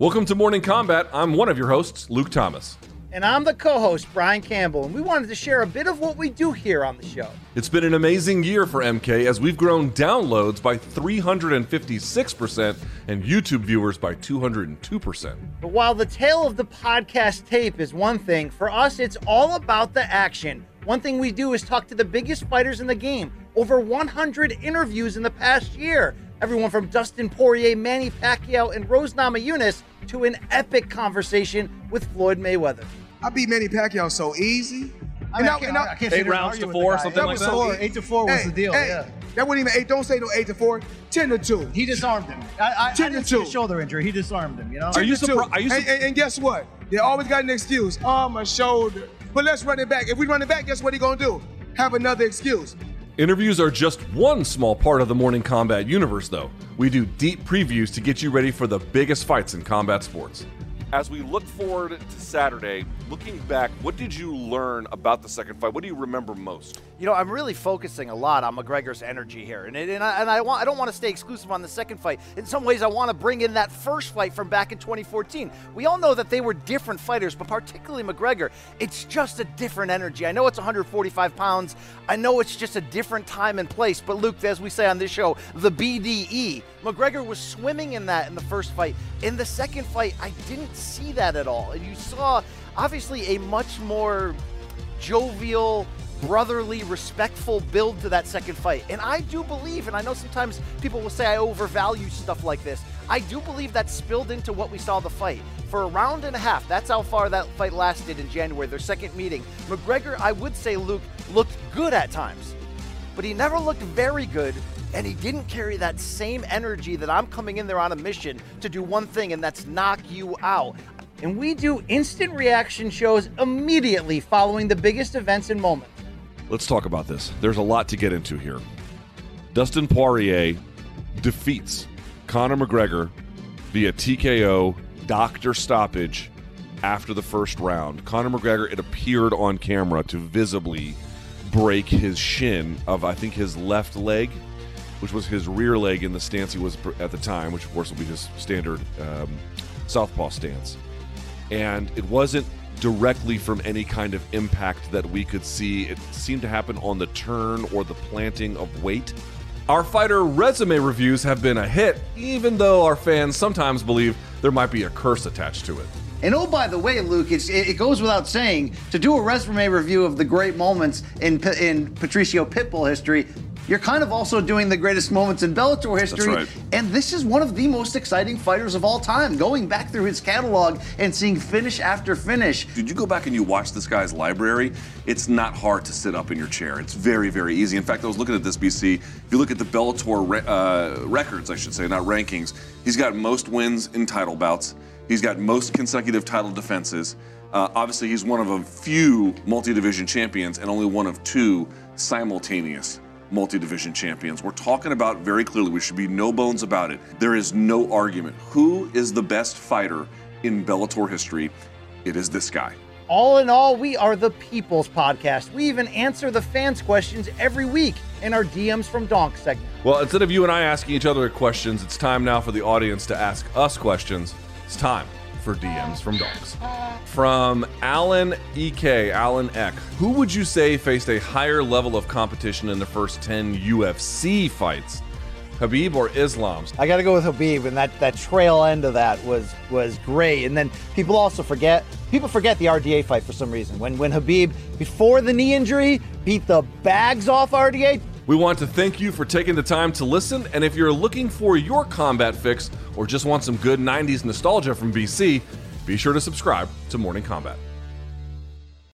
Welcome to Morning Kombat. I'm one of your hosts, Luke Thomas. And I'm the co-host, Brian Campbell, and we wanted to share a bit of what we do here on the show. It's been an amazing year for MK as we've grown downloads by 356% and YouTube viewers by 202%. But while the tale of the podcast tape is one thing, for us it's all about the action. One thing we do is talk to the biggest fighters in the game. Over 100 interviews in the past year. Everyone from Dustin Poirier, Manny Pacquiao, and Rose Namajunas to an epic conversation with Floyd Mayweather. I beat Manny Pacquiao so easy. I can't 8 rounds to 4, something like that. 8 to 4 was the deal. Yeah. That wasn't even 8. Don't say no 8 to 4. 10 to 2. He disarmed him. I didn't see a shoulder injury. He disarmed him. You know. And guess what? They always got an excuse. Oh, my shoulder. But let's run it back. If we run it back, guess what he gonna do? Have another excuse. Interviews are just one small part of the Morning Kombat universe, though. We do deep previews to get you ready for the biggest fights in combat sports. As we look forward to Saturday, looking back, what did you learn about the second fight? What do you remember most? You know, I'm really focusing a lot on McGregor's energy here, and I don't want to stay exclusive on the second fight. In some ways, I want to bring in that first fight from back in 2014. We all know that they were different fighters, but particularly McGregor, it's just a different energy. I know it's 145 pounds. I know it's just a different time and place, but Luke, as we say on this show, the BDE, McGregor was swimming in that in the first fight. In the second fight, I didn't see that at all, and you saw, obviously, a much more jovial, brotherly, respectful build to that second fight. And I do believe, and I know sometimes people will say I overvalue stuff like this, I do believe that spilled into what we saw the fight. For a round and a half, that's how far that fight lasted in January, their second meeting. McGregor, I would say, Luke, looked good at times, but he never looked very good, and he didn't carry that same energy that I'm coming in there on a mission to do one thing, and that's knock you out. And we do instant reaction shows immediately following the biggest events and moments. Let's talk about this. There's a lot to get into here. Dustin Poirier defeats Conor McGregor via TKO, doctor stoppage after the first round. Conor McGregor, it appeared on camera, to visibly break his shin of, I think, his left leg, which was his rear leg in the stance he was at the time, which of course will be his standard southpaw stance. And it wasn't directly from any kind of impact that we could see. It seemed to happen on the turn or the planting of weight. Our fighter resume reviews have been a hit, even though our fans sometimes believe there might be a curse attached to it. And oh, by the way, Luke, it goes without saying, to do a resume review of the great moments in Patricio Pitbull history, you're kind of also doing the greatest moments in Bellator history. That's right. And this is one of the most exciting fighters of all time, going back through his catalog and seeing finish after finish. Dude, you go back and you watch this guy's library, it's not hard to sit up in your chair. It's very, very easy. In fact, I was looking at this, BC. If you look at the Bellator records, I should say, not rankings, he's got most wins in title bouts. He's got most consecutive title defenses. Obviously, he's one of a few multi-division champions and only one of two simultaneous multi-division champions. We're talking about very clearly, we should be no bones about it. There is no argument. Who is the best fighter in Bellator history? It is this guy. All in all, we are the People's Podcast. We even answer the fans' questions every week in our DMs from Donk segment. Well, instead of you and I asking each other questions, it's time now for the audience to ask us questions. It's time for DMs from Donks. From Alan EK, Alan Eck, who would you say faced a higher level of competition in the first 10 UFC fights? Khabib or Islam? I gotta go with Khabib, and that trail end of that was great. And then people also forget, the RDA fight for some reason. When Khabib, before the knee injury, beat the bags off RDA. We want to thank you for taking the time to listen, and if you're looking for your combat fix or just want some good 90s nostalgia from BC, be sure to subscribe to Morning Kombat.